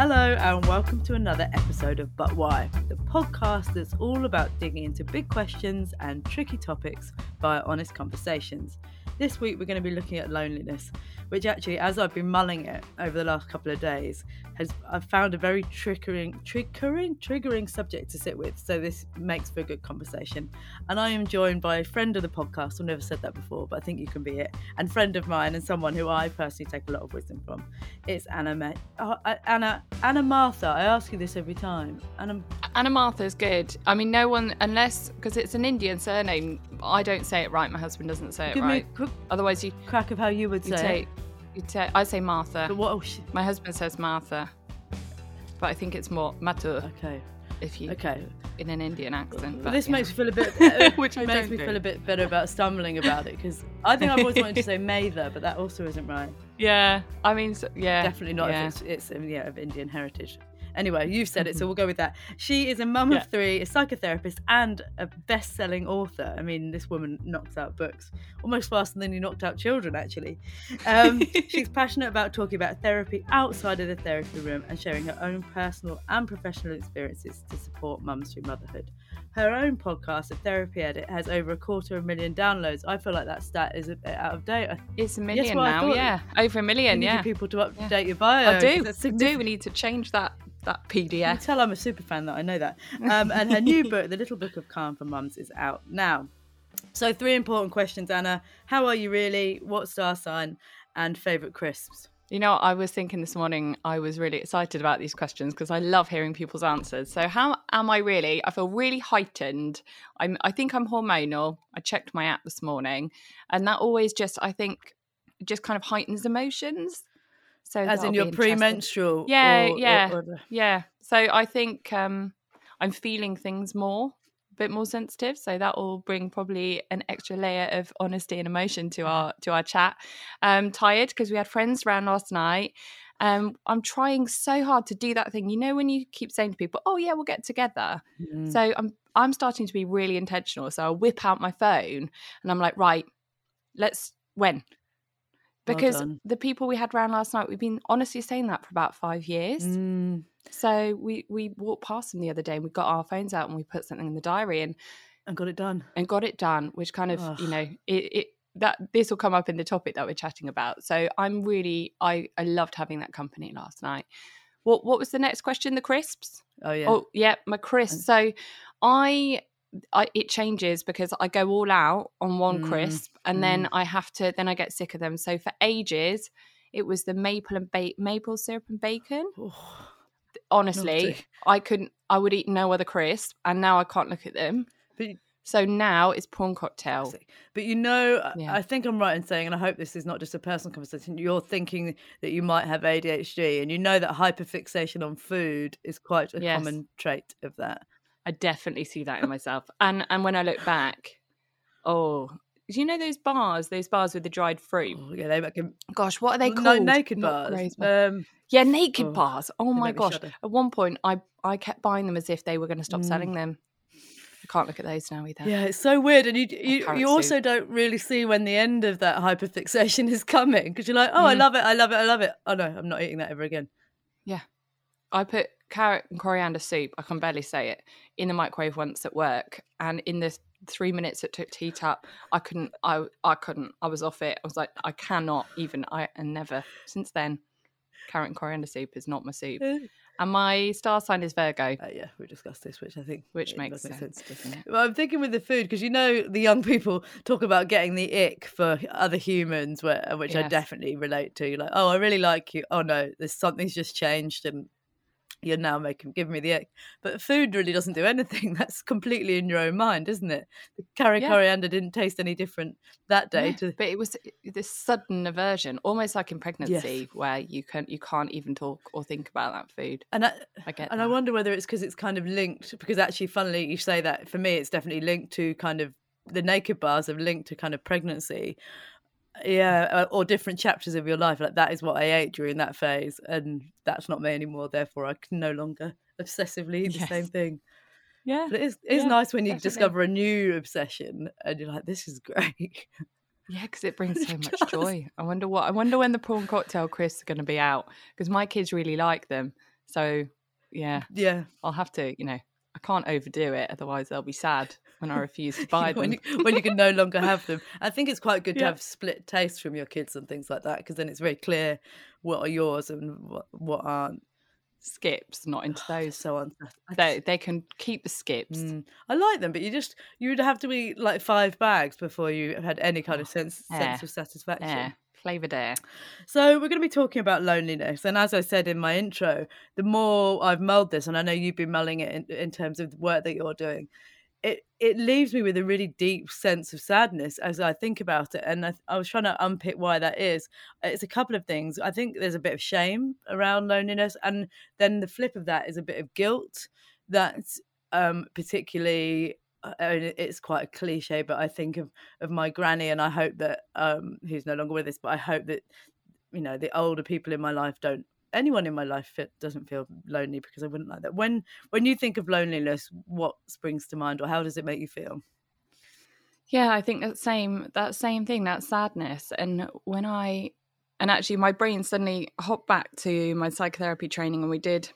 Hello and welcome to another episode of But Why, the podcast that's all about digging into big questions and tricky topics via honest conversations. This week we're going to be looking at loneliness, which actually, as I've been mulling it over the last couple of days, I've found a very triggering subject to sit with, so this makes for a good conversation. And I am joined by a friend of the podcast, I've never said that before, but I think you can be it, and friend of mine and someone who I personally take a lot of wisdom from. It's Anna Mathur. I ask you this every time. Anna Mathur's good. I mean, no one, unless, because it's an Indian surname, I don't say it right, my husband doesn't say it right. Otherwise you... Crack of how you would say it. I say Martha. But what? Oh, my husband says Martha, but I think it's more Mathur. Okay. In an Indian accent. But this makes me feel a bit, feel a bit better about stumbling about it, because I think I've always wanted to say Mather, but that also isn't right. Yeah, I mean, definitely not. Yeah. If it's of Indian heritage. Anyway, you've said it, so we'll go with that. She is a mum of three, a psychotherapist, and a best-selling author. I mean, this woman knocks out books almost faster than you knocked out children, actually. She's passionate about talking about therapy outside of the therapy room and sharing her own personal and professional experiences to support mums through motherhood. Her own podcast, The Therapy Edit, has over 250,000 downloads. I feel like that stat is a bit out of date. It's 1 million now, yeah. Over 1 million, yeah. You need people to update your bio. I do. I do. We need to change that PDF. You can tell I'm a super fan, that I know that. And her new book, The Little Book of Calm for Mums, is out now. So three important questions, Anna. How are you really? What star sign? And favourite crisps? You know, I was thinking this morning, I was really excited about these questions because I love hearing people's answers. So how am I really? I feel really heightened. I think I'm hormonal. I checked my app this morning, and that always just kind of heightens emotions. So as in your premenstrual? Yeah, yeah. So I think I'm feeling things more, a bit more sensitive. So that will bring probably an extra layer of honesty and emotion to our chat. Tired because we had friends around last night. I'm trying so hard to do that thing. You know, when you keep saying to people, "Oh yeah, we'll get together." Mm. So I'm starting to be really intentional. So I'll whip out my phone and I'm like, right, let's when. Because the people we had round last night, we've been honestly saying that for about 5 years. Mm. So we walked past them the other day and we got our phones out and we put something in the diary and got it done. Which kind of, this will come up in the topic that we're chatting about. So I'm really, I loved having that company last night. What was the next question? The crisps? Oh, yeah. Oh, yeah, my crisps. So it changes because I go all out on one crisp and then I get sick of them. So for ages, it was the maple syrup and bacon. Oh, honestly, naughty. I would eat no other crisp, and now I can't look at them. So now it's prawn cocktail. But I think I'm right in saying, and I hope this is not just a personal conversation, you're thinking that you might have ADHD, and you know that hyperfixation on food is quite a common trait of that. I definitely see that in myself. And when I look back, do you know those bars with the dried fruit? Oh, yeah, they make them. Gosh, what are they called? No, naked bars. Naked bars. Oh my gosh. At one point, I kept buying them as if they were going to stop selling them. I can't look at those now either. Yeah, it's so weird. And you also don't really see when the end of that hyperfixation is coming, because you're like, I love it, I love it, I love it. Oh no, I'm not eating that ever again. Yeah. I put carrot and coriander soup, I can barely say it, in the microwave once at work, and in the 3 minutes it took to heat up, I couldn't. I was off it. I was like, I cannot even. And never since then, carrot and coriander soup is not my soup. And my star sign is Virgo. Yeah, we discussed this, which I think... Which makes sense, doesn't it? Well, I'm thinking with the food, because the young people talk about getting the ick for other humans, which I definitely relate to. You're like, oh, I really like you. Oh, no, something's just changed and you're now giving me the ick. But food really doesn't do anything. That's completely in your own mind, isn't it? The carrot coriander didn't taste any different that day. Yeah, but it was this sudden aversion, almost like in pregnancy, where you can't even talk or think about that food. And I wonder whether it's because it's kind of linked, because actually, funnily, you say that, for me, it's definitely linked to kind of, the naked bars have linked to kind of pregnancy. Yeah, or different chapters of your life. Like, that is what I ate during that phase, and that's not me anymore. Therefore, I can no longer obsessively eat the same thing. Yeah, but it's nice when you discover a new obsession, and you're like, "This is great." Yeah, because it brings so much joy. I wonder when the prawn cocktail crisps are going to be out, because my kids really like them. So yeah, I'll have to, I can't overdo it, otherwise they'll be sad when I refuse to buy them. When you can no longer have them. I think it's quite good to have split tastes from your kids and things like that, because then it's very clear what are yours and what aren't. Skips, not into those. So they can keep the skips. I like them, but you would have to eat like 5 bags before you had any kind of sense of satisfaction. Flavoured air. So we're going to be talking about loneliness, and as I said in my intro, the more I've mulled this, and I know you've been mulling it in terms of the work that you're doing, it leaves me with a really deep sense of sadness as I think about it. And I was trying to unpick why that is. It's a couple of things. I think there's a bit of shame around loneliness, and then the flip of that is a bit of guilt. That's particularly, it's quite a cliche, but I think of my granny, and I hope that who's no longer with us, but I hope that the older people in my life don't. Anyone in my life doesn't feel lonely, because I wouldn't like that. When you think of loneliness, what springs to mind, or how does it make you feel? Yeah, I think that same thing, that sadness. And actually my brain suddenly hopped back to my psychotherapy training, and we did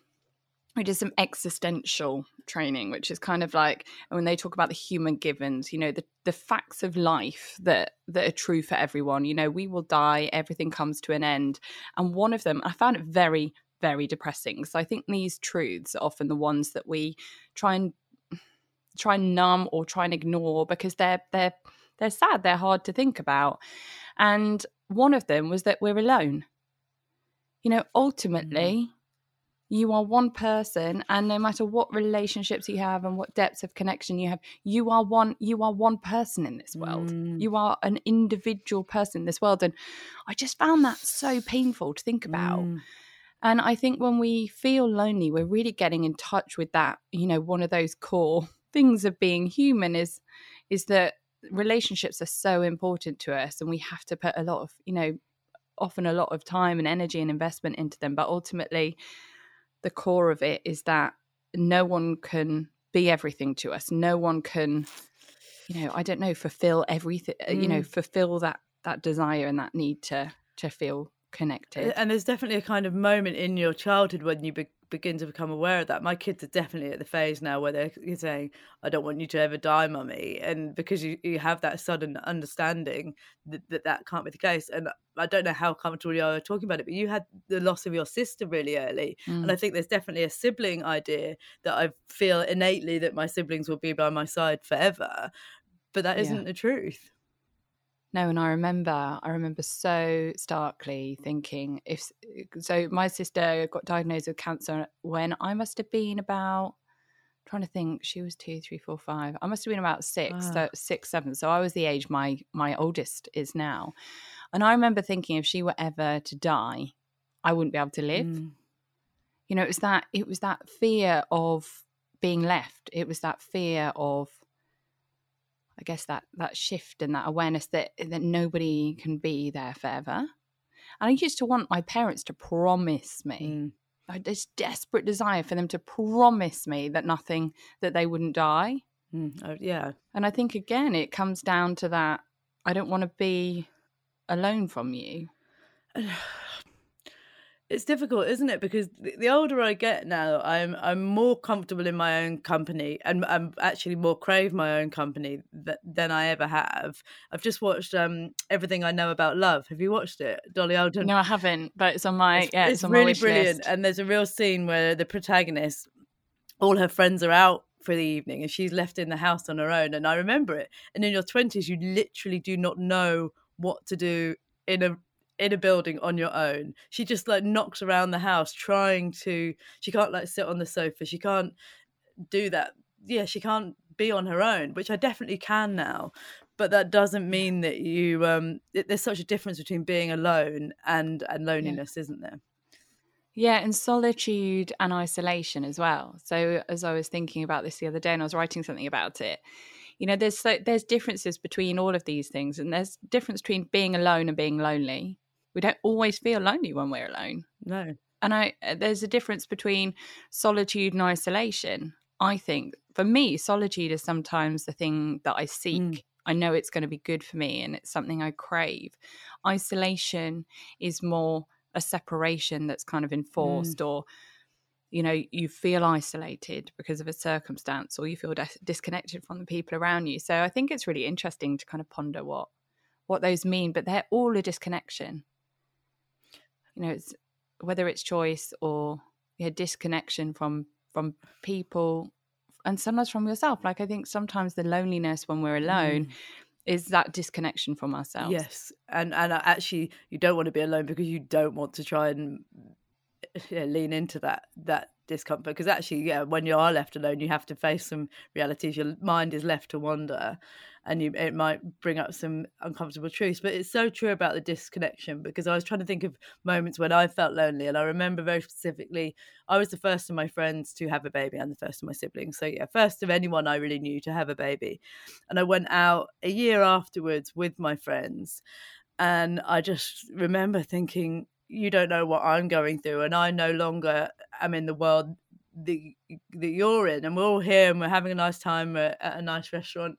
some existential training, which is kind of like when they talk about the human givens, the facts of life that are true for everyone. We will die, everything comes to an end. And one of them, I found it very, very depressing. So I think these truths are often the ones that we try and numb or try and ignore, because they're sad, they're hard to think about. And one of them was that we're alone. Ultimately, you are one person, and no matter what relationships you have and what depths of connection you have, you are one person in this world. You are an individual person in this world. And I just found that so painful to think about. And I think when we feel lonely, we're really getting in touch with that. One of those core things of being human is that relationships are so important to us, and we have to put often a lot of time and energy and investment into them. But ultimately, the core of it is that no one can be everything to us. No one can, fulfill everything, fulfill that desire and that need to feel connected. And there's definitely a kind of moment in your childhood when you begin to become aware of that. My kids are definitely at the phase now where they're saying, I don't want you to ever die, mummy. And because you have that sudden understanding that can't be the case. And I don't know how comfortable you are talking about it, but you had the loss of your sister really early. And I think there's definitely a sibling idea that I feel innately that my siblings will be by my side forever, but that isn't the truth. No, and I remember so starkly thinking, my sister got diagnosed with cancer when I must have been about, I'm trying to think, she was 2, 3, 4, 5. I must have been about 6, 6, 7. So I was the age my oldest is now. And I remember thinking, if she were ever to die, I wouldn't be able to live. It was that fear of being left. It was that fear of, I guess, that shift and that awareness that nobody can be there forever. And I used to want my parents to promise me, I had this desperate desire for them to promise me that they wouldn't die. And I think, again, it comes down to that, I don't want to be alone from you. It's difficult, isn't it? Because the older I get now, I'm more comfortable in my own company, and I'm actually more crave my own company than I ever have. I've just watched Everything I Know About Love. Have you watched it, Dolly Alderton? No, I haven't, but it's on my it's on really my wish brilliant list. And there's a real scene where the protagonist, all her friends are out for the evening, and she's left in the house on her own. And I remember it. And in your 20s, you literally do not know what to do in a building on your own. She just knocks around the house she can't sit on the sofa, she can't do that, she can't be on her own, which I definitely can now. But that doesn't mean that you there's such a difference between being alone and loneliness, isn't there? And solitude and isolation as well. So as I was thinking about this the other day, and I was writing something about it, there's differences between all of these things, and there's difference between being alone and being lonely. We don't always feel lonely when we're alone. No. And there's a difference between solitude and isolation. I think, for me, solitude is sometimes the thing that I seek. I know it's going to be good for me, and it's something I crave. Isolation is more a separation that's kind of enforced, or you know, you feel isolated because of a circumstance, or you feel disconnected from the people around you. So I think it's really interesting to kind of ponder what those mean, but they're all a disconnection. You know, it's whether it's choice or disconnection from people, and sometimes from yourself. Like, I think sometimes the loneliness when we're alone is that disconnection from ourselves. Yes. And actually you don't want to be alone because you don't want to try and lean into that discomfort, because actually when you are left alone, you have to face some realities. Your mind is left to wander, and it might bring up some uncomfortable truths. But it's so true about the disconnection, because I was trying to think of moments when I felt lonely, and I remember very specifically I was the first of my friends to have a baby and the first of my siblings, so first of anyone I really knew to have a baby. And I went out a year afterwards with my friends, and I just remember thinking, you don't know what I'm going through, and I no longer am in the world that you're in, and we're all here and we're having a nice time at a nice restaurant,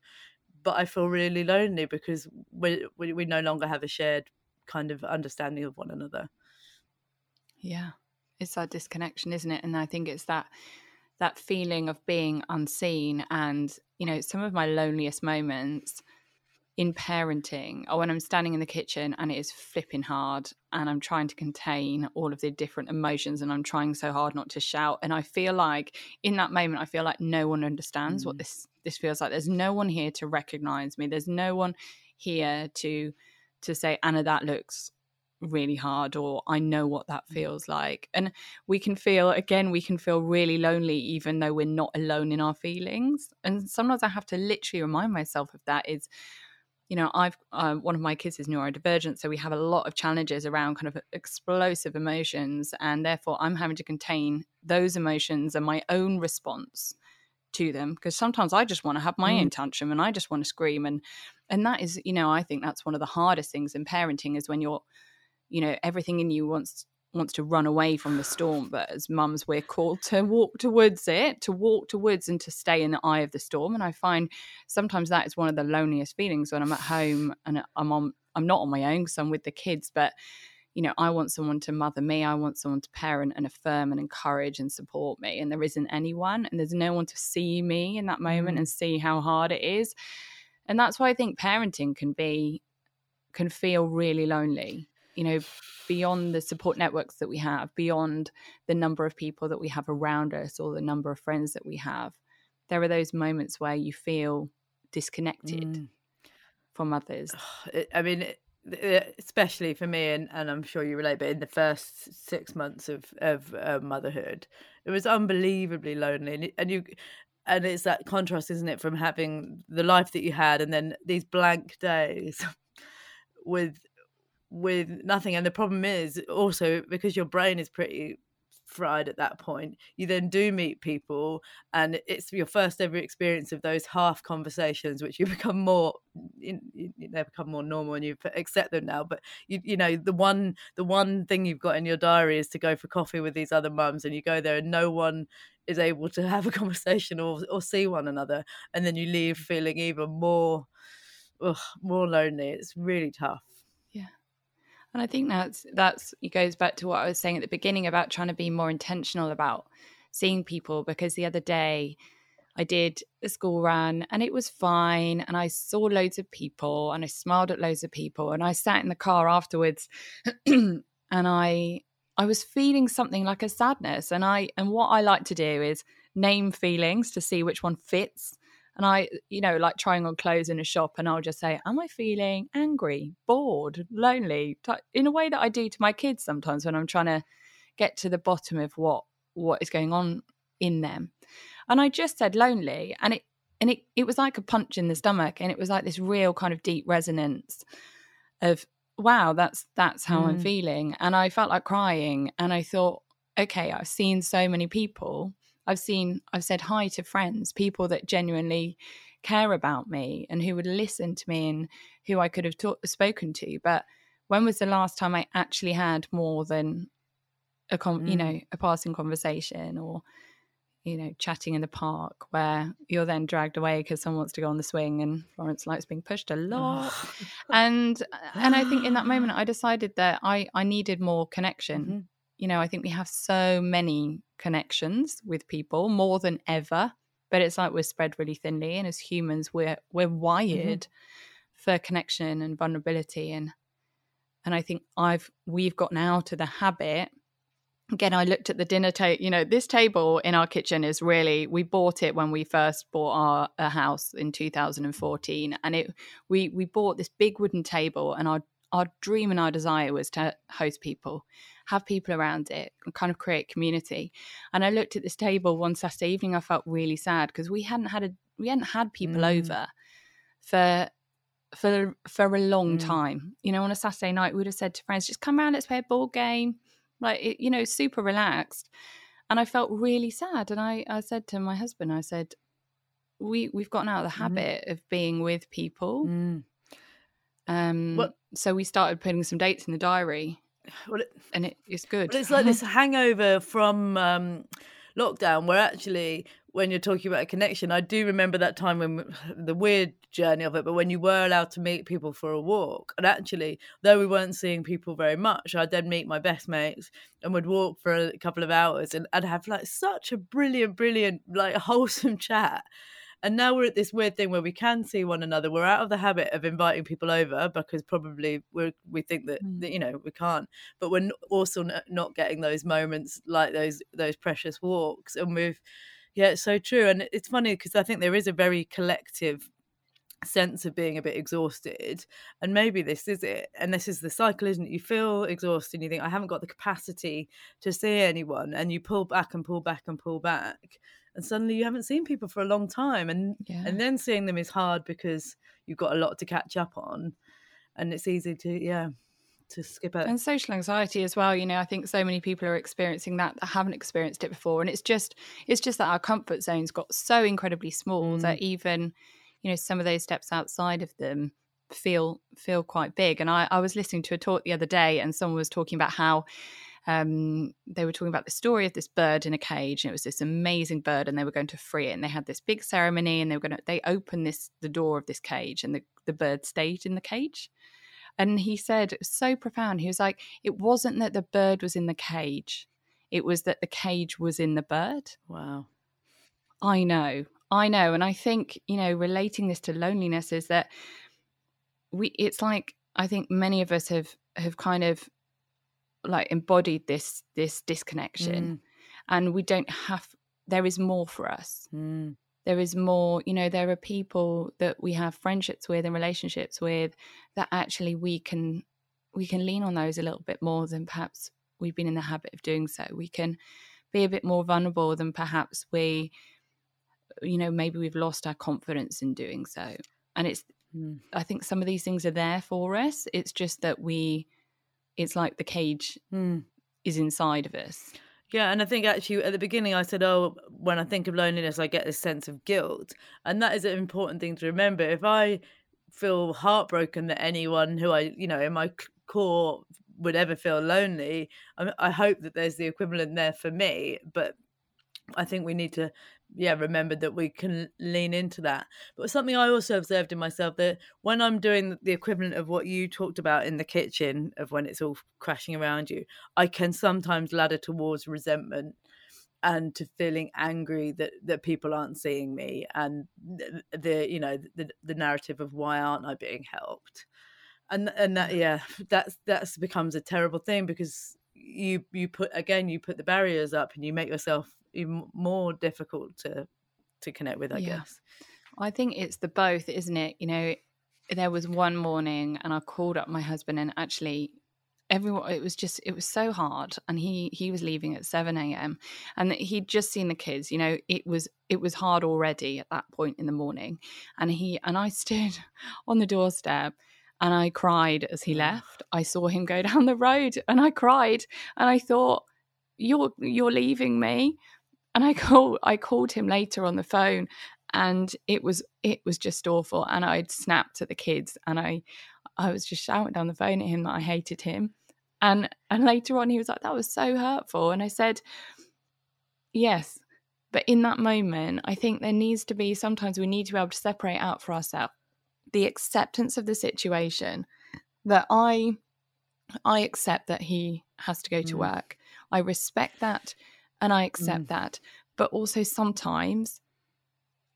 but I feel really lonely because we no longer have a shared kind of understanding of one another. Yeah, it's that disconnection, isn't it? And I think it's that feeling of being unseen. And, you know, some of my loneliest moments in parenting, or when I'm standing in the kitchen and it is flipping hard and I'm trying to contain all of the different emotions and I'm trying so hard not to shout, and I feel like in that moment I feel like no one understands what this feels like. There's no one here to recognize me. There's no one here to say, Anna, that looks really hard, or I know what that feels like. And we can feel really lonely even though we're not alone in our feelings. And sometimes I have to literally remind myself of that. Is, you know, I've one of my kids is neurodivergent, so we have a lot of challenges around kind of explosive emotions, and therefore I'm having to contain those emotions and my own response to them, because sometimes I just want to have my own tantrum and I just want to scream, and that is, you know, I think that's one of the hardest things in parenting, is when you're, you know, everything in you wants to run away from the storm. But as mums, we're called to walk towards and to stay in the eye of the storm. And I find sometimes that is one of the loneliest feelings, when I'm at home and I'm not on my own, because I'm with the kids, but, you know, I want someone to mother me. I want someone to parent and affirm and encourage and support me. And there isn't anyone, and there's no one to see me in that moment and see how hard it is. And that's why I think parenting can feel really lonely. You know, beyond the support networks that we have, beyond the number of people that we have around us or the number of friends that we have, there are those moments where you feel disconnected from others. I mean, especially for me, and I'm sure you relate, but in the first 6 months of motherhood, it was unbelievably lonely. And it's that contrast, isn't it, from having the life that you had and then these blank days with nothing. And the problem is also because your brain is pretty fried at that point, you then do meet people, and it's your first ever experience of those half conversations, which you become more, they become more normal and you accept them now. But you know, the one thing you've got in your diary is to go for coffee with these other mums, and you go there and no one is able to have a conversation or see one another, and then you leave feeling even more lonely. It's really tough. And I think that's it goes back to what I was saying at the beginning about trying to be more intentional about seeing people, because the other day I did a school run and it was fine, and I saw loads of people and I smiled at loads of people, and I sat in the car afterwards and I was feeling something like a sadness, and what I like to do is name feelings to see which one fits. And I, you know, like trying on clothes in a shop, and I'll just say, am I feeling angry, bored, lonely? In a way that I do to my kids sometimes when I'm trying to get to the bottom of what is going on in them. And I just said lonely, and it was like a punch in the stomach, and it was like this real kind of deep resonance of, wow, that's how I'm feeling. And I felt like crying, and I thought, okay, I've seen so many people. I've said hi to friends, people that genuinely care about me and who would listen to me and who I could have spoken to. But when was the last time I actually had more than a passing conversation, or, you know, chatting in the park, where you're then dragged away because someone wants to go on the swing and Florence likes being pushed a lot. And I think in that moment I decided that I needed more connection. You know, I think we have so many connections with people more than ever, but it's like we're spread really thinly, and as humans we're wired for connection and vulnerability, and I think we've gotten out of the habit. Again, I looked at the dinner table, this table in our kitchen is really, we bought it when we first bought a house in 2014, and we bought this big wooden table, and our dream and our desire was to host people, have people around it, and kind of create community. And I looked at this table one Saturday evening. I felt really sad because we hadn't had people over for a long time. On a Saturday night, we would have said to friends, "Just come around, let's play a board game," like super relaxed. And I felt really sad. And I said to my husband, I said, "We've gotten out of the habit of being with people." So we started putting some dates in the diary, and it's good. Well, it's like this hangover from lockdown, where actually when you're talking about a connection, I do remember that time when the weird journey of it, but when you were allowed to meet people for a walk, and actually, though we weren't seeing people very much, I'd then meet my best mates and would walk for a couple of hours and I'd have like such a brilliant, like wholesome chat. And now we're at this weird thing where we can see one another. We're out of the habit of inviting people over because probably we think that we can't. But we're also not getting those moments, like those precious walks. And it's so true. And it's funny because I think there is a very collective sense of being a bit exhausted. And maybe this is it. And this is the cycle, isn't it? You feel exhausted and you think, I haven't got the capacity to see anyone. And you pull back and pull back and pull back. And suddenly you haven't seen people for a long time. And then seeing them is hard because you've got a lot to catch up on. And it's easy to skip out. And social anxiety as well. I think so many people are experiencing that haven't experienced it before. And it's just that our comfort zones got so incredibly small that even, some of those steps outside of them feel quite big. And I was listening to a talk the other day, and someone was talking about how they were talking about the story of this bird in a cage, and it was this amazing bird, and they were going to free it, and they had this big ceremony, and they opened the door of this cage, and the bird stayed in the cage. And he said, it was so profound, he was like, it wasn't that the bird was in the cage, it was that the cage was in the bird. Wow. I know. And I think, relating this to loneliness is that it's like, I think many of us have kind of like embodied this disconnection, and we don't have, there is more for us. There is more, there are people that we have friendships with and relationships with that actually we can lean on those a little bit more than perhaps we've been in the habit of doing so. We can be a bit more vulnerable than perhaps we, maybe we've lost our confidence in doing so. And it's, I think some of these things are there for us. It's just that it's like the cage is inside of us. Yeah, and I think actually at the beginning I said, when I think of loneliness, I get this sense of guilt. And that is an important thing to remember. If I feel heartbroken that anyone who I, in my core would ever feel lonely, I hope that there's the equivalent there for me. But I think we need to remember that we can lean into that. But something I also observed in myself, that when I'm doing the equivalent of what you talked about in the kitchen, of when it's all crashing around you, I can sometimes ladder towards resentment and to feeling angry that people aren't seeing me, and the narrative of why aren't I being helped. And that, that's becomes a terrible thing, because you put the barriers up, and you make yourself even more difficult to connect with, I guess. I think it's the both, isn't it? There was one morning, and I called up my husband, and actually everyone, it was so hard, and he was leaving at 7 a.m. and he'd just seen the kids. It was hard already at that point in the morning, and I stood on the doorstep and I cried as he left. I saw him go down the road and I cried, and I thought, you're leaving me. And I called him later on the phone, and it was just awful. And I'd snapped at the kids, and I was just shouting down the phone at him that I hated him. And later on he was like, that was so hurtful. And I said, yes, but in that moment, I think there needs to be, sometimes we need to be able to separate out for ourselves the acceptance of the situation, that I accept that he has to go to work. I respect that. and I accept that. But also sometimes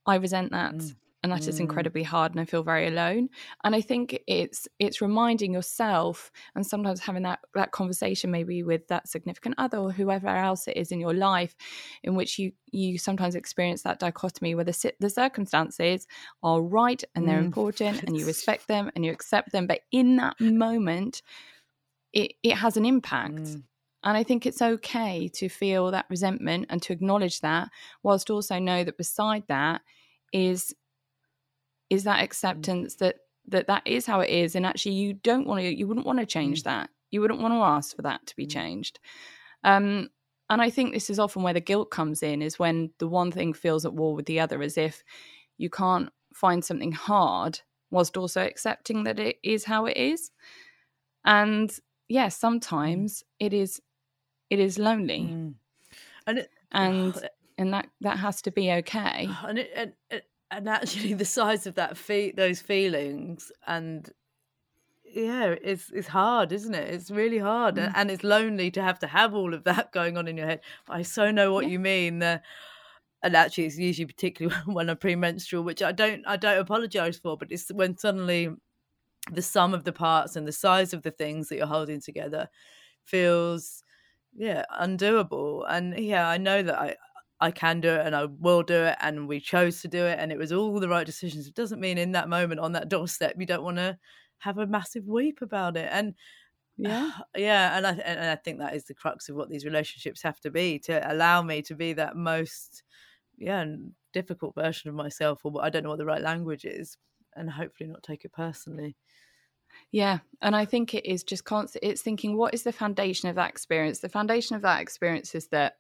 I resent that. And that is incredibly hard, and I feel very alone. And I think it's reminding yourself, and sometimes having that conversation maybe with that significant other or whoever else it is in your life, in which you sometimes experience that dichotomy where the circumstances are right and they're important and you respect them and you accept them. But in that moment, it has an impact. And I think it's okay to feel that resentment and to acknowledge that, whilst also know that beside that is that acceptance that is how it is, and actually you wouldn't want to change that. You wouldn't want to ask for that to be changed. And I think this is often where the guilt comes in, is when the one thing feels at war with the other, as if you can't find something hard whilst also accepting that it is how it is. And yeah, sometimes it is lonely. And that has to be okay. And actually, the size of that those feelings, and yeah, it's hard, isn't it? It's really hard, and it's lonely to have all of that going on in your head. I so know what you mean. And actually, it's usually particularly when I'm premenstrual, which I don't apologise for, but it's when suddenly the sum of the parts and the size of the things that you're holding together feels undoable. And yeah, I know that I can do it, and I will do it, and we chose to do it, and it was all the right decisions. It doesn't mean in that moment on that doorstep you don't want to have a massive weep about it. And and I think that is the crux of what these relationships have to be, to allow me to be that most difficult version of myself, or I don't know what the right language is, and hopefully not take it personally. Yeah, and I think it is just constant. It's thinking, what is the foundation of that experience? The foundation of that experience is that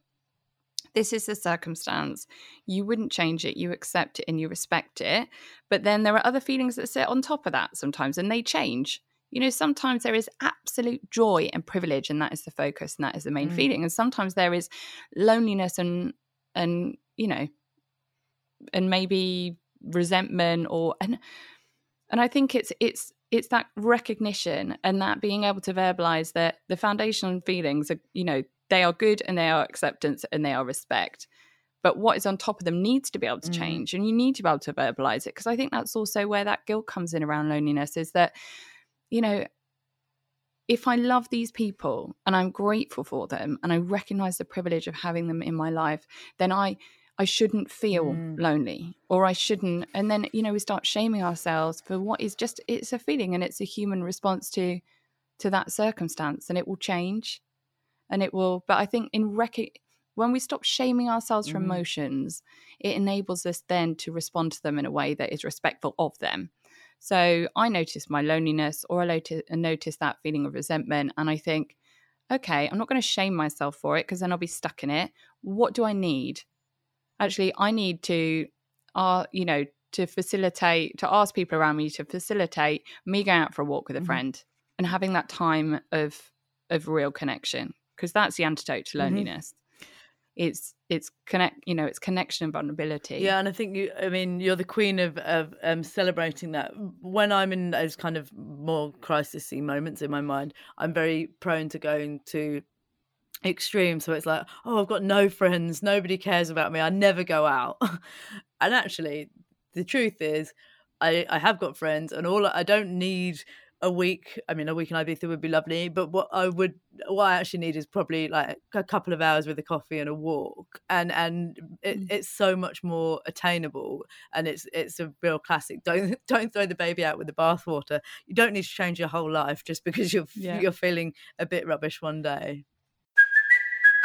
this is the circumstance. You wouldn't change it. You accept it and you respect it. But then there are other feelings that sit on top of that sometimes, and they change. You know, sometimes there is absolute joy and privilege, and that is the focus, and that is the main feeling. And sometimes there is loneliness and you know, and maybe resentment and I think it's that recognition and that being able to verbalize that the foundational feelings are, you know, they are good and they are acceptance and they are respect. But what is on top of them needs to be able to change, and you need to be able to verbalize it. Because I think that's also where that guilt comes in around loneliness, is that, you know, if I love these people and I'm grateful for them and I recognize the privilege of having them in my life, then I shouldn't feel lonely, or I shouldn't. And then, you know, we start shaming ourselves for what is just, it's a feeling and it's a human response to that circumstance, and it will change. And it will, but I think when we stop shaming ourselves for emotions, it enables us then to respond to them in a way that is respectful of them. So I notice my loneliness, or I notice that feeling of resentment, and I think, okay, I'm not going to shame myself for it, because then I'll be stuck in it. What do I need? Actually, I need to ask people around me to facilitate me going out for a walk with a friend and having that time of real connection. Because that's the antidote to loneliness. It's connection and vulnerability. Yeah, and I think you're the queen of celebrating that. When I'm in those kind of more crisisy moments in my mind, I'm very prone to going to extremes. So it's like, oh, I've got no friends, nobody cares about me, I never go out. And actually, the truth is, I have got friends, and all I don't need. A week in Ibiza would be lovely, but what I actually need is probably like a couple of hours with a coffee and a walk, and it's so much more attainable. And it's a real classic. Don't throw the baby out with the bathwater. You don't need to change your whole life just because you're feeling a bit rubbish one day.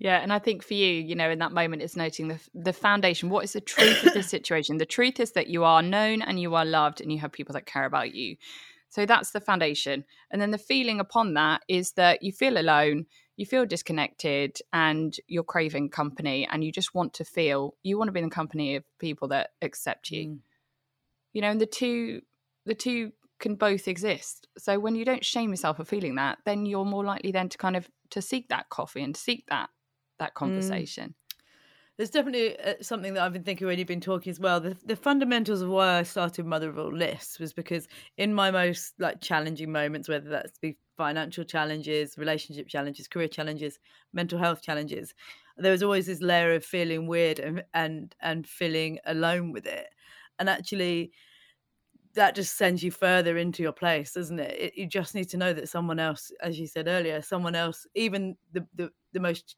Yeah, and I think for you, you know, in that moment, it's noting the foundation. What is the truth of this situation? The truth is that you are known and you are loved and you have people that care about you. So that's the foundation. And then the feeling upon that is that you feel alone, you feel disconnected and you're craving company, and you just want to feel, you want to be in the company of people that accept you, you know, and the two can both exist. So when you don't shame yourself for feeling that, then you're more likely then to kind of, to seek that coffee and seek that conversation. There's definitely something that I've been thinking when you've been talking as well. The fundamentals of why I started Mother of All Lists was because in my most like challenging moments, whether that's be financial challenges, relationship challenges, career challenges, mental health challenges, there was always this layer of feeling weird and feeling alone with it. And actually, that just sends you further into your place, doesn't it? You just need to know that someone else, as you said earlier, someone else, even the most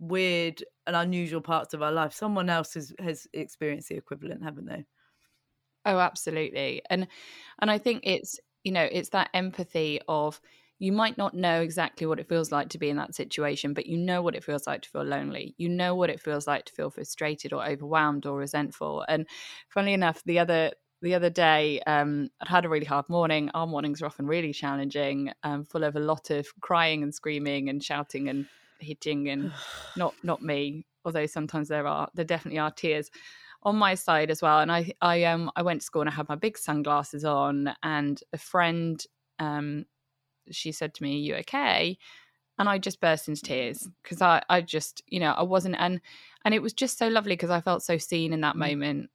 weird and unusual parts of our life, someone else has experienced the equivalent, haven't they? Oh, absolutely. And I think it's, you know, it's that empathy of, you might not know exactly what it feels like to be in that situation, but you know what it feels like to feel lonely. You know what it feels like to feel frustrated or overwhelmed or resentful. And funnily enough, the other day, I'd had a really hard morning. Our mornings are often really challenging, full of a lot of crying and screaming and shouting and hitting, and not me, although sometimes there definitely are tears on my side as well. And I went to school and I had my big sunglasses on, and a friend, she said to me, "Are you okay?" And I just burst into tears because I just, you know, I wasn't, and it was just so lovely because I felt so seen in that moment.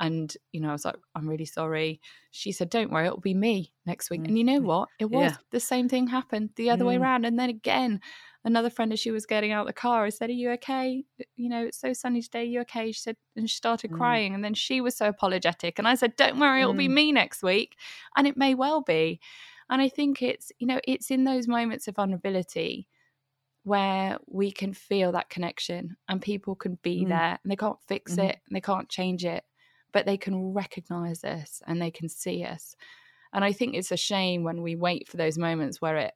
And, you know, I was like, "I'm really sorry." She said, "Don't worry, it'll be me next week." And you know what? It was the same thing happened the other way around. And then again, another friend, as she was getting out of the car, I said, "Are you okay? You know, it's so sunny today. Are you okay?" She said, and she started crying. And then she was so apologetic. And I said, "Don't worry, it'll be me next week." And it may well be. And I think it's, you know, it's in those moments of vulnerability where we can feel that connection and people can be there, and they can't fix it and they can't change it, but they can recognize us and they can see us. And I think it's a shame when we wait for those moments where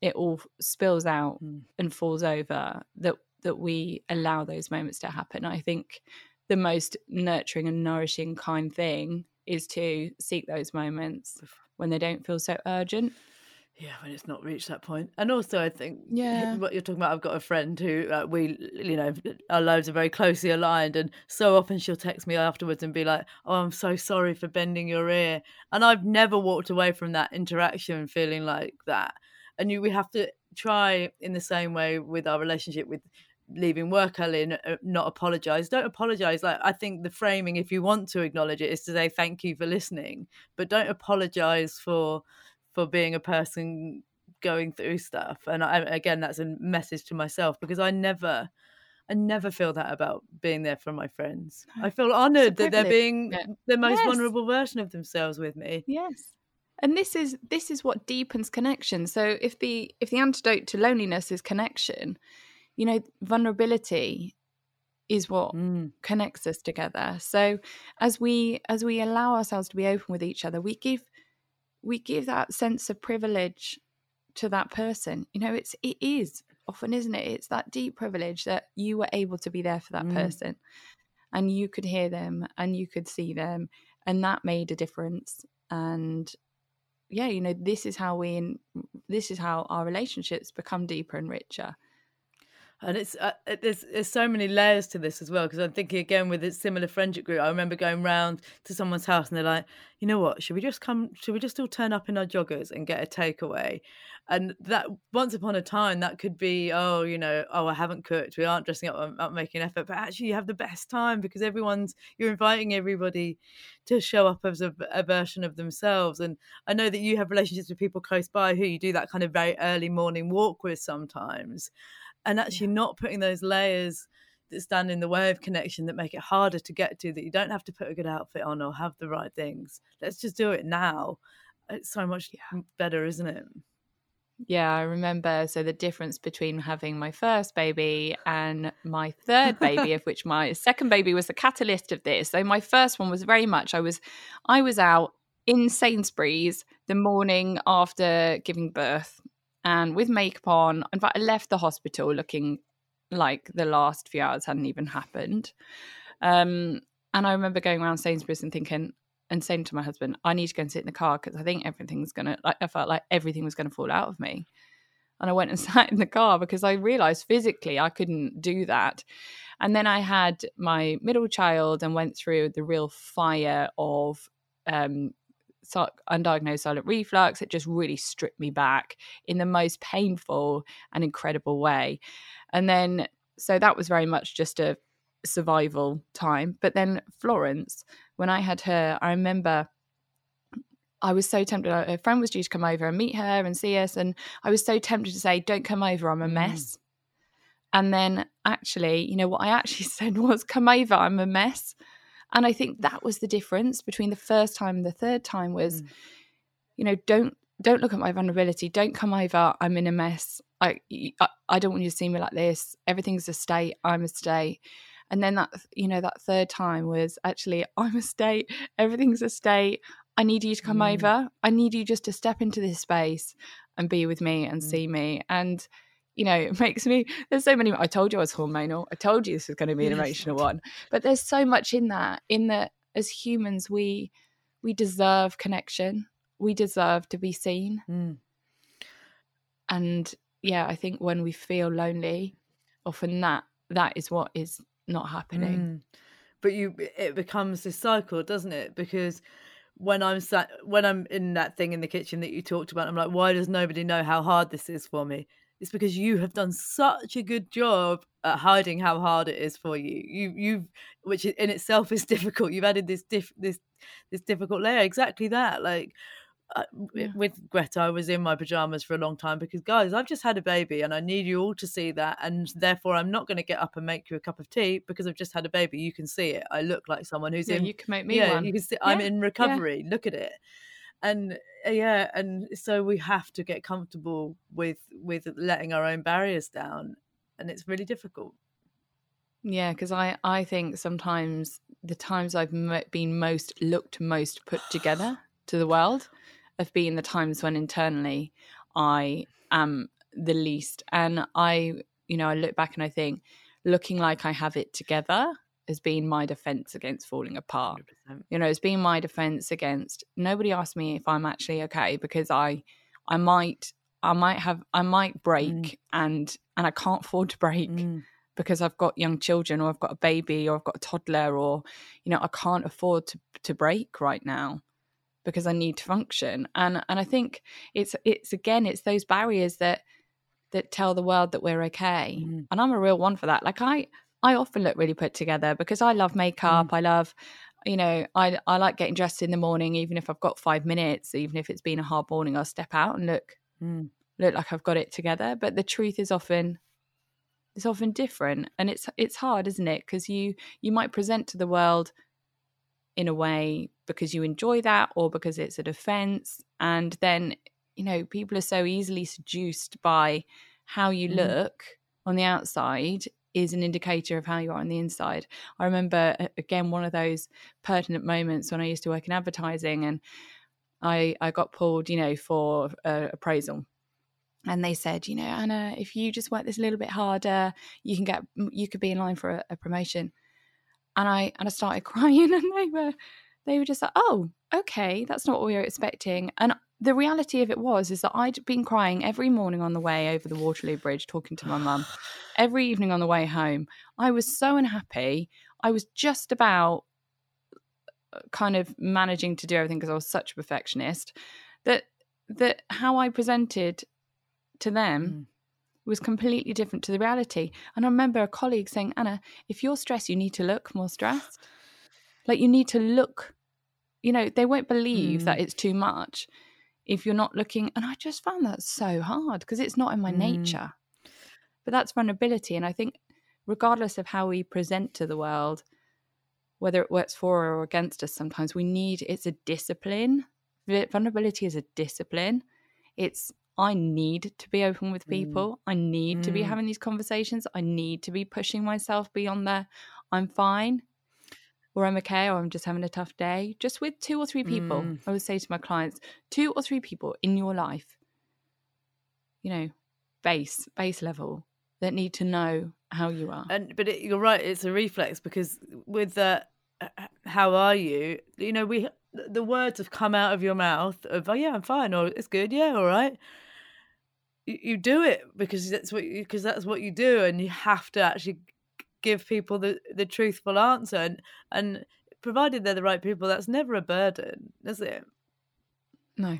it all spills out and falls over, that we allow those moments to happen. I think the most nurturing and nourishing kind thing is to seek those moments when they don't feel so urgent. Yeah, when it's not reached that point. And also I think what you're talking about, I've got a friend who our lives are very closely aligned, and so often she'll text me afterwards and be like, "Oh, I'm so sorry for bending your ear." And I've never walked away from that interaction feeling like that. And we have to try in the same way with our relationship with leaving work early and not apologise. Don't apologise. Like, I think the framing, if you want to acknowledge it, is to say thank you for listening, but don't apologise for being a person going through stuff. And again, that's a message to myself, because I never feel that about being there for my friends. I feel honoured that they're being the most vulnerable version of themselves with me. Yes. And this is what deepens connection. So if the antidote to loneliness is connection, you know, vulnerability is what connects us together. So as we allow ourselves to be open with each other, we give that sense of privilege to that person. You know, it is often, isn't it? It's that deep privilege that you were able to be there for that person, and you could hear them and you could see them, and that made a difference. And yeah, you know, this is how our relationships become deeper and richer. And it's there's so many layers to this as well, because I'm thinking again with a similar friendship group. I remember going round to someone's house and they're like, "You know what? Should we just all turn up in our joggers and get a takeaway?" And that once upon a time that could be, I haven't cooked, we aren't dressing up, I'm not making an effort. But actually, you have the best time because you're inviting everybody to show up as a version of themselves. And I know that you have relationships with people close by who you do that kind of very early morning walk with sometimes. And actually not putting those layers that stand in the way of connection, that make it harder to get to, that you don't have to put a good outfit on or have the right things. Let's just do it now. It's so much better, isn't it? Yeah, I remember. So the difference between having my first baby and my third baby, of which my second baby was the catalyst of this. So my first one was very much, I was out in Sainsbury's the morning after giving birth, and with makeup on. In fact, I left the hospital looking like the last few hours hadn't even happened. And I remember going around Sainsbury's and thinking, and saying to my husband, "I need to go and sit in the car because I think I felt like everything was going to fall out of me." And I went and sat in the car because I realized physically I couldn't do that. And then I had my middle child and went through the real fire of undiagnosed silent reflux. It just really stripped me back in the most painful and incredible way. And then, so that was very much just a survival time. But then Florence, when I had her, I remember I was so tempted. Her friend was due to come over and meet her and see us. And I was so tempted to say, don't come over, I'm a mess. And then actually, you know, what I actually said was, come over, I'm a mess. And I think that was the difference between the first time and the third time was, you know, don't look at my vulnerability. Don't come over, I'm in a mess. I don't want you to see me like this. Everything's a state. I'm a state. And then that, you know, that third time was actually, I'm a state. Everything's a state. I need you to come over. I need you just to step into this space and be with me and see me. And, you know, it makes me, there's so many, I told you I was hormonal. I told you this was going to be an emotional one. But there's so much in that as humans, we deserve connection. We deserve to be seen. And yeah, I think when we feel lonely, often that is what is not happening. But it becomes this cycle, doesn't it? Because when I'm in that thing in the kitchen that you talked about, I'm like, why does nobody know how hard this is for me? It's because you have done such a good job at hiding how hard it is for you. You've, which in itself is difficult. You've added this difficult layer. Exactly that. Like with Greta, I was in my pajamas for a long time because, guys, I've just had a baby and I need you all to see that. And therefore, I'm not going to get up and make you a cup of tea because I've just had a baby. You can see it. I look like someone who's in. You can make me one. You can see, I'm in recovery. Yeah. Look at it. And yeah, and so we have to get comfortable with letting our own barriers down, and it's really difficult. Yeah, because I think sometimes the times I've been most put together to the world have been the times when internally I am the least. And I, you know, I look back and I think looking like I have it together has been my defense against falling apart. 100%. You know, it's been my defense against nobody asked me if I'm actually okay, because I might break and I can't afford to break because I've got young children or I've got a baby or I've got a toddler, or, you know, I can't afford to break right now because I need to function. And I think it's again, it's those barriers that tell the world that we're okay. And I'm a real one for that. Like I often look really put together because I love makeup. I love, you know, I like getting dressed in the morning, even if I've got 5 minutes, even if it's been a hard morning, I'll step out and look like I've got it together. But the truth is often different, and it's hard, isn't it? Because you might present to the world in a way because you enjoy that or because it's a defense. And then, you know, people are so easily seduced by how you look on the outside is an indicator of how you are on the inside. I remember, again, one of those pertinent moments when I used to work in advertising, and I got pulled, you know, for appraisal. And they said, you know, Anna, if you just work this a little bit harder, you could be in line for a promotion. And I started crying, and they were just like, oh, okay, that's not what we were expecting. And the reality of it is that I'd been crying every morning on the way over the Waterloo Bridge, talking to my mum, every evening on the way home. I was so unhappy. I was just about kind of managing to do everything because I was such a perfectionist that how I presented to them was completely different to the reality. And I remember a colleague saying, Anna, if you're stressed, you need to look more stressed. Like, you need to look, you know, they won't believe that it's too much if you're not looking. And I just found that so hard because it's not in my nature. But that's vulnerability. And I think regardless of how we present to the world, whether it works for or against us, sometimes it's a discipline. Vulnerability is a discipline. I need to be open with people. I need to be having these conversations. I need to be pushing myself beyond the I'm fine, or I'm okay, or I'm just having a tough day. Just with 2 or 3 people. I would say to my clients, 2 or 3 people in your life, you know, base level, that need to know how you are. But you're right, it's a reflex, because with the how are you, you know, the words have come out of your mouth of, oh yeah, I'm fine, or it's good, yeah, all right. you do it because that's what you do, and you have to actually give people the truthful answer, and provided they're the right people, that's never a burden, is it? No.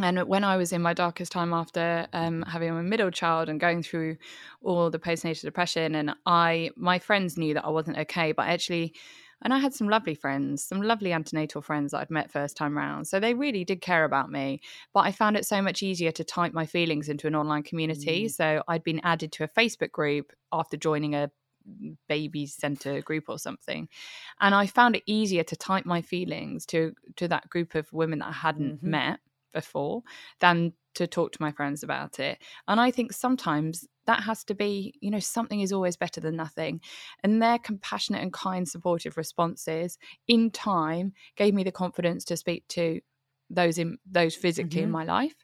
And when I was in my darkest time after having my middle child and going through all the postnatal depression, and my friends knew that I wasn't okay, but I had some lovely friends, some lovely antenatal friends that I'd met first time round. So they really did care about me. But I found it so much easier to type my feelings into an online community. Mm. So I'd been added to a Facebook group after joining a baby center group or something, and I found it easier to type my feelings to that group of women that I hadn't mm-hmm. met before than to talk to my friends about it. And I think sometimes that has to be, something is always better than nothing. And their compassionate and kind, supportive responses in time gave me the confidence to speak to those physically mm-hmm. in my life.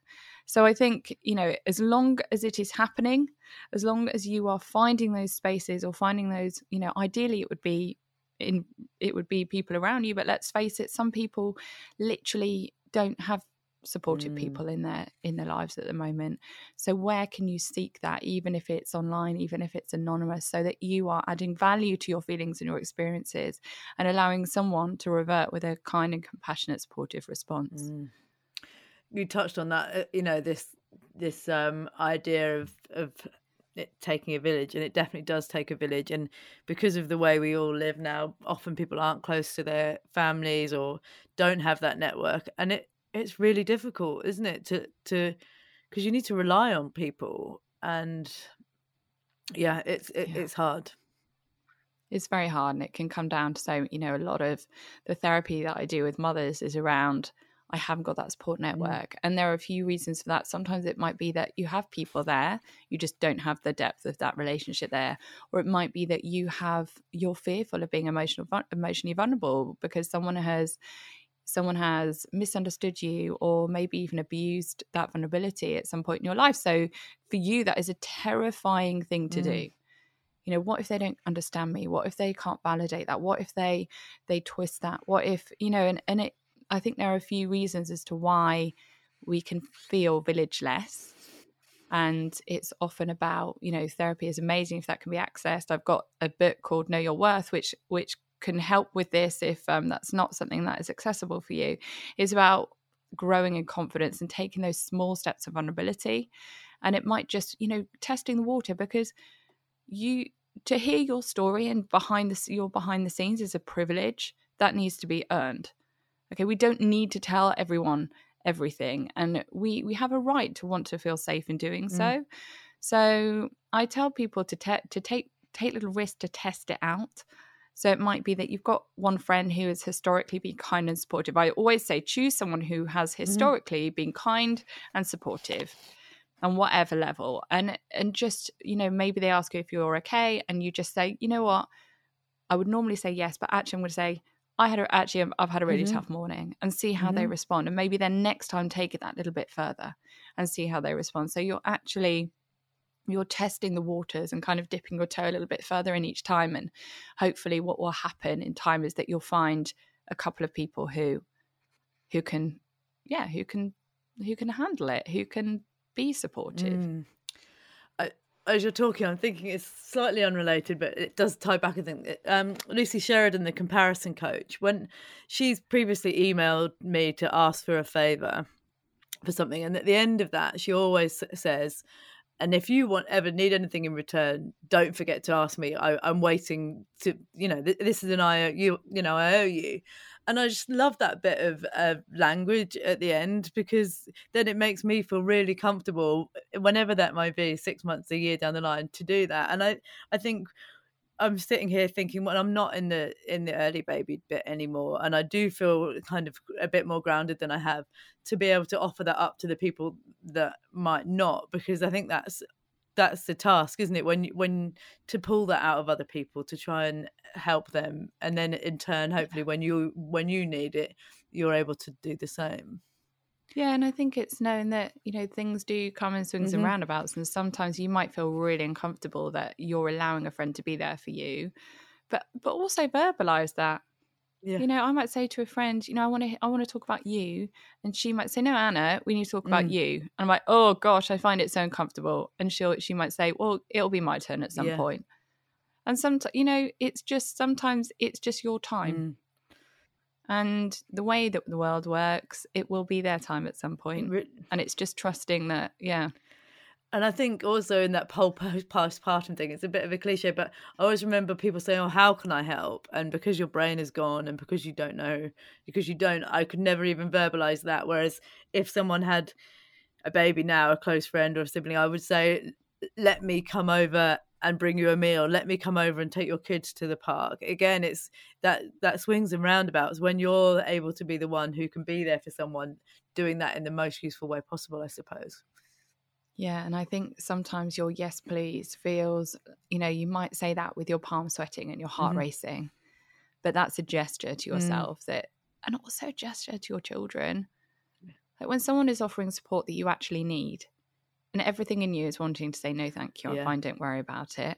So I think, as long as it is happening, as long as you are finding those spaces or finding those, ideally it would be people around you, but let's face it, some people literally don't have supportive people in their lives at the moment. So where can you seek that, even if it's online, even if it's anonymous, so that you are adding value to your feelings and your experiences and allowing someone to revert with a kind and compassionate, supportive response. You touched on that, this idea of it taking a village, and it definitely does take a village. And because of the way we all live now, often people aren't close to their families or don't have that network, and it's really difficult, isn't it, to because you need to rely on people, and it's hard. It's very hard, and it can come down to, so a lot of the therapy that I do with mothers is around, I haven't got that support network, and there are a few reasons for that. Sometimes it might be that you have people there, you just don't have the depth of that relationship there, or it might be that you're fearful of being emotionally vulnerable because someone has misunderstood you or maybe even abused that vulnerability at some point in your life. So for you, that is a terrifying thing to do. What if they don't understand me? What if they can't validate that? What if they twist that? What if, I think there are a few reasons as to why we can feel village-less. And it's often about, therapy is amazing if that can be accessed. I've got a book called Know Your Worth, which can help with this if that's not something that is accessible for you. It's about growing in confidence and taking those small steps of vulnerability, and it might just testing the water, because you to hear your story and behind the scenes is a privilege that needs to be earned. Okay, we don't need to tell everyone everything, and we have a right to want to feel safe in doing so. So I tell people to take little risks, to test it out. So it might be that you've got one friend who has historically been kind and supportive. I always say choose someone who has historically been kind and supportive on whatever level. And just, maybe they ask you if you're okay, and you just say, you know what, I would normally say yes, but actually I'm going to say, I've had a really tough morning, and see how they respond. And maybe then next time take it that little bit further and see how they respond. So you're actually... you're testing the waters and kind of dipping your toe a little bit further in each time, and hopefully what will happen in time is that you'll find a couple of people who can handle it, who can be supportive. As you're talking, I'm thinking it's slightly unrelated, but it does tie back. I think Lucy Sheridan, the comparison coach, when she's previously emailed me to ask for a favour for something, and at the end of that she always says, and if you ever need anything in return, don't forget to ask me. I'm waiting to, this is an I owe you. And I just love that bit of language at the end, because then it makes me feel really comfortable, whenever that might be, 6 months, a year down the line, to do that. And I think I'm sitting here thinking, well, I'm not in the early baby bit anymore, and I do feel kind of a bit more grounded than I have, to be able to offer that up to the people that might not, because I think that's the task, isn't it? When to pull that out of other people, to try and help them, and then in turn, hopefully, when you need it, you're able to do the same. Yeah, and I think it's knowing that, things do come in swings and roundabouts, and sometimes you might feel really uncomfortable that you're allowing a friend to be there for you, but also verbalise that. Yeah. You know, I might say to a friend, you know, I want to talk about you, and she might say, no, Anna, we need to talk about you. And I'm like, oh gosh, I find it so uncomfortable. And she might say, well, it'll be my turn at some point. And sometimes, you know, sometimes it's just your time. And the way that the world works, it will be their time at some point. And it's just trusting that, yeah. And I think also in that whole postpartum thing, it's a bit of a cliche, but I always remember people saying, oh, how can I help? And because your brain is gone and because you don't know, I could never even verbalize that. Whereas if someone had a baby now, a close friend or a sibling, I would say, let me come over and bring you a meal. Let me come over and take your kids to the park. Again, it's that swings and roundabouts. When you're able to be the one who can be there for someone, doing that in the most useful way possible, I suppose. Yeah, and I think sometimes your yes please feels, you know, you might say that with your palm sweating and your heart racing, but that's a gesture to yourself that, and also a gesture to your children. Like when someone is offering support that you actually need, and everything in you is wanting to say no, thank you, I'm fine, don't worry about it.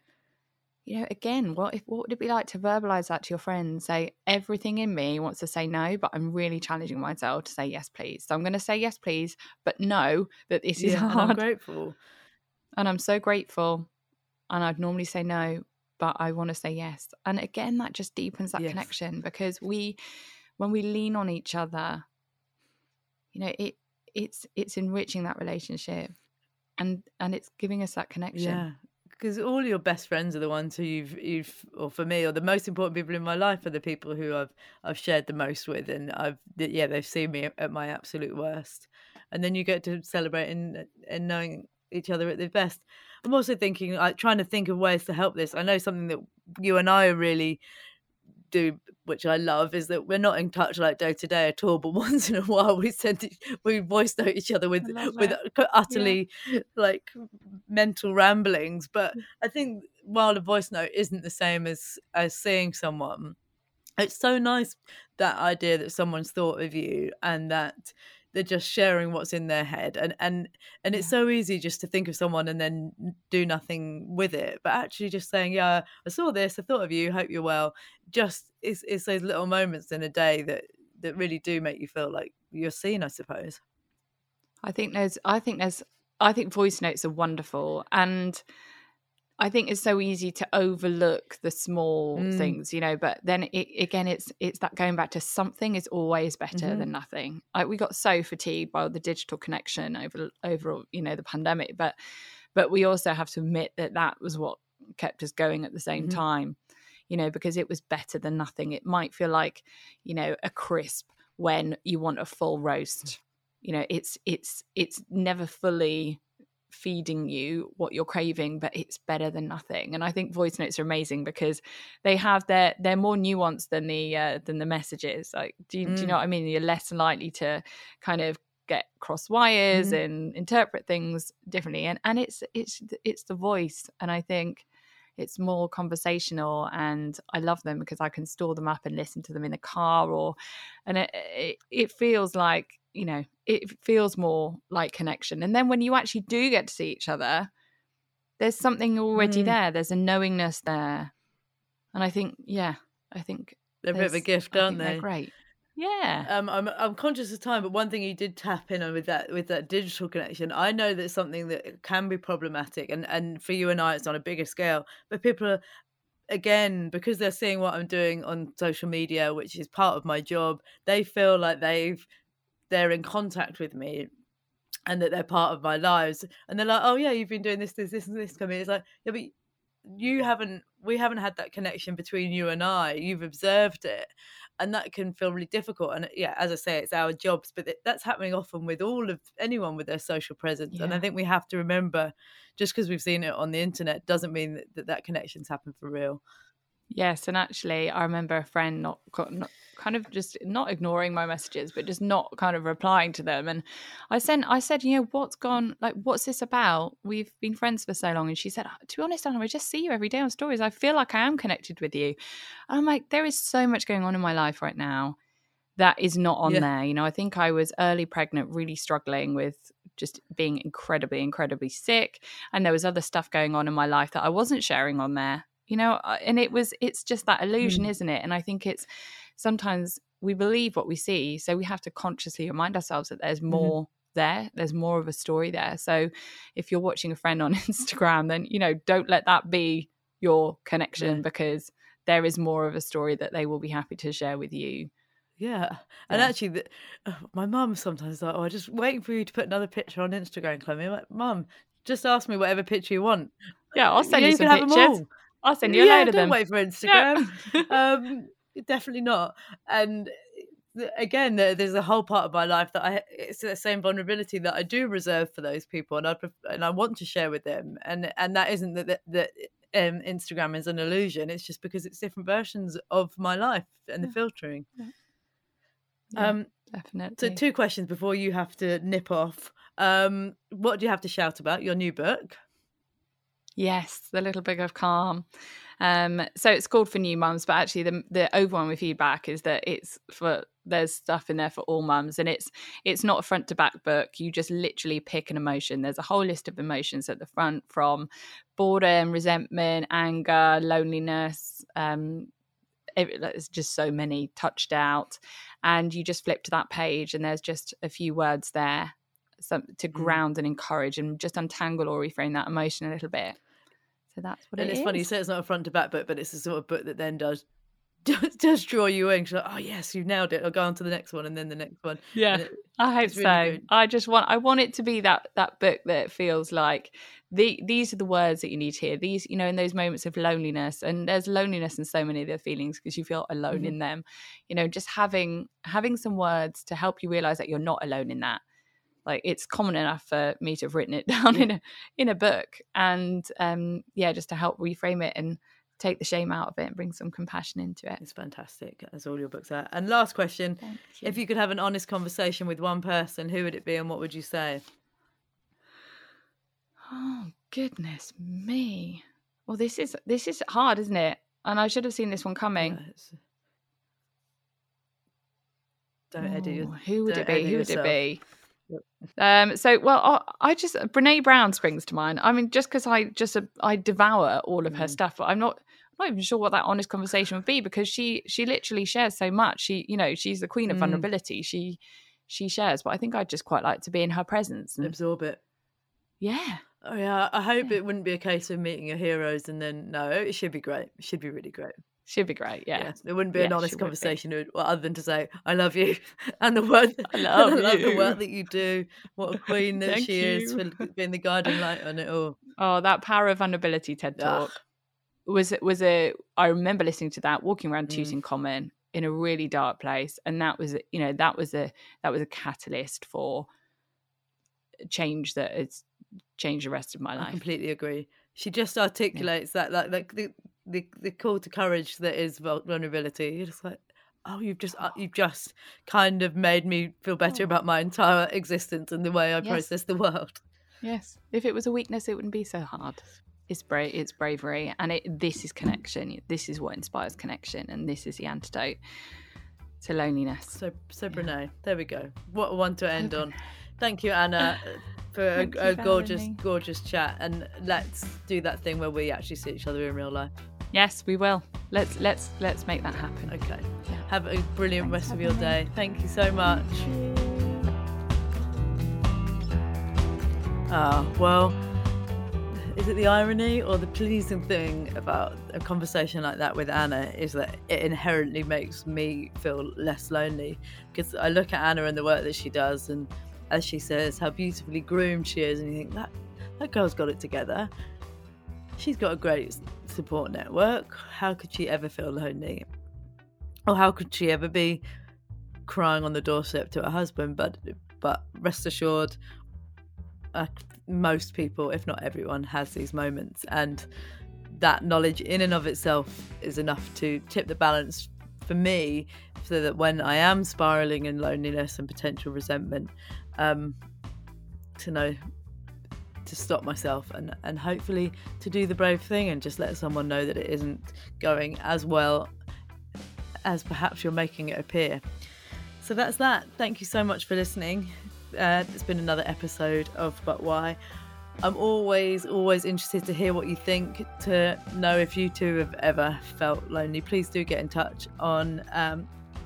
You know, again, what would it be like to verbalize that to your friends? Say, everything in me wants to say no, but I'm really challenging myself to say yes, please. So I'm going to say yes, please, but know that this is hard. And I'm grateful. And I'm so grateful. And I'd normally say no, but I want to say yes. And again, that just deepens that connection, because when we lean on each other, you know, it's enriching that relationship, and it's giving us that connection. Yeah. Because all your best friends are the ones who or for me, or the most important people in my life are the people who I've shared the most with, and they've seen me at my absolute worst. And then you get to celebrate and knowing each other at their best. I'm also thinking, like, trying to think of ways to help this. I know something that you and I really do, which I love, is that we're not in touch like day to day at all, but once in a while we voice note each other with utterly like mental ramblings. But I think while a voice note isn't the same as seeing someone, it's so nice, that idea that someone's thought of you and that they're just sharing what's in their head, and it's so easy just to think of someone and then do nothing with it. But actually just saying, yeah, I saw this, I thought of you, hope you're well, just it's those little moments in a day that really do make you feel like you're seen, I suppose. I think voice notes are wonderful, and I think it's so easy to overlook the small things, you know, but then it's that going back to something is always better than nothing. Like we got so fatigued by the digital connection over, you know, the pandemic, but we also have to admit that was what kept us going at the same time, you know, because it was better than nothing. It might feel like, you know, a crisp when you want a full roast, you know, it's never fully feeding you what you're craving, but it's better than nothing. And I think voice notes are amazing because they have they're more nuanced than the messages. Like, do you know what I mean? You're less likely to kind of get cross wires and interpret things differently. And it's the voice. And I think it's more conversational, and I love them because I can store them up and listen to them in the car, and it feels like, you know, it feels more like connection. And then when you actually do get to see each other, there's something already there. There's a knowingness there. And I think they're a bit of a gift, aren't they? They're great. Yeah. I'm conscious of time, but one thing you did tap in on with that digital connection, I know that's something that can be problematic, and for you and I it's on a bigger scale, but people are, again, because they're seeing what I'm doing on social media, which is part of my job, they feel like they're in contact with me and that they're part of my lives. And they're like, oh yeah, you've been doing this, this, this, and this for me. It's like, yeah, but we haven't had that connection between you and I. You've observed it. And that can feel really difficult. And yeah, as I say, it's our jobs, but that's happening often with anyone with their social presence. Yeah. And I think we have to remember, just because we've seen it on the internet doesn't mean that connection's happened for real. Yes, and actually I remember a friend not kind of just not ignoring my messages, but just not kind of replying to them. And I said, you know, what's this about? We've been friends for so long. And she said, to be honest, Anna, I just see you every day on stories. I feel like I am connected with you. And I'm like, there is so much going on in my life right now that is not on there. You know, I think I was early pregnant, really struggling with just being incredibly, incredibly sick. And there was other stuff going on in my life that I wasn't sharing on there. You know, and it's just that illusion, isn't it? And I think it's sometimes we believe what we see, so we have to consciously remind ourselves that there's more there's more of a story there. So if you're watching a friend on Instagram, then, you know, don't let that be your connection, because there is more of a story that they will be happy to share with you. And actually my mum sometimes like, oh, I'm just waiting for you to put another picture on Instagram, Chloe. I'm like, Mum, just ask me whatever picture you want. I'll send you some pictures. I'll send you a load of them. Don't wait for Instagram. Definitely not. And again, there's a whole part of my life that it's the same vulnerability that I do reserve for those people, and I want to share with them. And that isn't that Instagram is an illusion. It's just because it's different versions of my life and the filtering. Definitely. So 2 questions before you have to nip off. What do you have to shout about? Your new book? Yes, The Little Book of Calm. So it's called For New Mums, but actually the overwhelming feedback is that there's stuff in there for all mums, and it's not a front to back book. You just literally pick an emotion. There's a whole list of emotions at the front, from boredom, resentment, anger, loneliness, there's just so many touched out, and you just flip to that page and there's just a few words there to ground and encourage and just untangle or reframe that emotion a little bit. So that's what it is. It's funny, so it's not a front to back book, but it's the sort of book that then does draw you in. She's like, oh yes, you nailed it, I'll go on to the next one and then the next one. I hope really so good. I want it to be that book that feels like these are the words that you need to hear, these, you know, in those moments of loneliness. And there's loneliness in so many of their feelings because you feel alone in them, you know, just having some words to help you realize that you're not alone in that. Like, it's common enough for me to have written it down in a book, and just to help reframe it and take the shame out of it and bring some compassion into it. It's fantastic, as all your books are. And last question, if you could have an honest conversation with one person, who would it be and what would you say? Oh, goodness me. Well, this is hard, isn't it? And I should have seen this one coming. Who would it be? Brene Brown springs to mind. I mean, just because I devour all of her stuff, but I'm not even sure what that honest conversation would be, because she literally shares so much. She, you know, she's the queen of vulnerability. She shares, but I think I'd just quite like to be in her presence and absorb it. Yeah. Oh yeah. I hope it wouldn't be a case of meeting your heroes and then it should be great. It should be really great. Should be great, yeah. There wouldn't be an honest conversation other than to say, I love you, and I love the work that you do. What a queen that she is for being the guiding light on it all. Oh, that Power of Vulnerability TED Talk was I remember listening to that, walking around Tooting Common in a really dark place, and that was a catalyst for change that has changed the rest of my life. I completely agree. She just articulates that like the call to courage that is vulnerability. You're just like, oh, you've just kind of made me feel better about my entire existence and the way I process the world. Yes. If it was a weakness, it wouldn't be so hard. It's bravery, and this is connection. This is what inspires connection, and this is the antidote to loneliness. So Brene, there we go. What a one to end on. Thank you, Anna, for a gorgeous chat, and let's do that thing where we actually see each other in real life. Yes, we will. Let's make that happen. Okay. Yeah. Have a brilliant rest of your day. Thank you so much. Well, is it the irony or the pleasing thing about a conversation like that with Anna is that it inherently makes me feel less lonely, because I look at Anna and the work that she does, and as she says, how beautifully groomed she is, and you think that girl's got it together. She's got a great support network. How could she ever feel lonely? Or how could she ever be crying on the doorstep to her husband? But rest assured, most people, if not everyone, has these moments, and that knowledge in and of itself is enough to tip the balance for me, so that when I am spiralling in loneliness and potential resentment, to know to stop myself and hopefully to do the brave thing and just let someone know that it isn't going as well as perhaps you're making it appear. So that's that. Thank you so much for listening. It's been another episode of But Why. I'm always interested to hear what you think, to know if you two have ever felt lonely. Please do get in touch on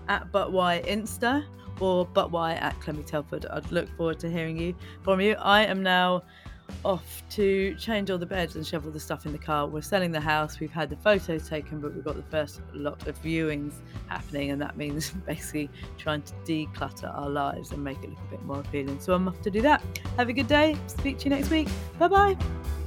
at But Why Insta or But Why at Clemmy Telford. I'd look forward to hearing from you. I am now off to change all the beds and shovel the stuff in the car. We're selling the house. We've had the photos taken, but we've got the first lot of viewings happening, and that means basically trying to declutter our lives and make it look a bit more appealing. So I'm off to do that. Have a good day. Speak to you next week. Bye bye.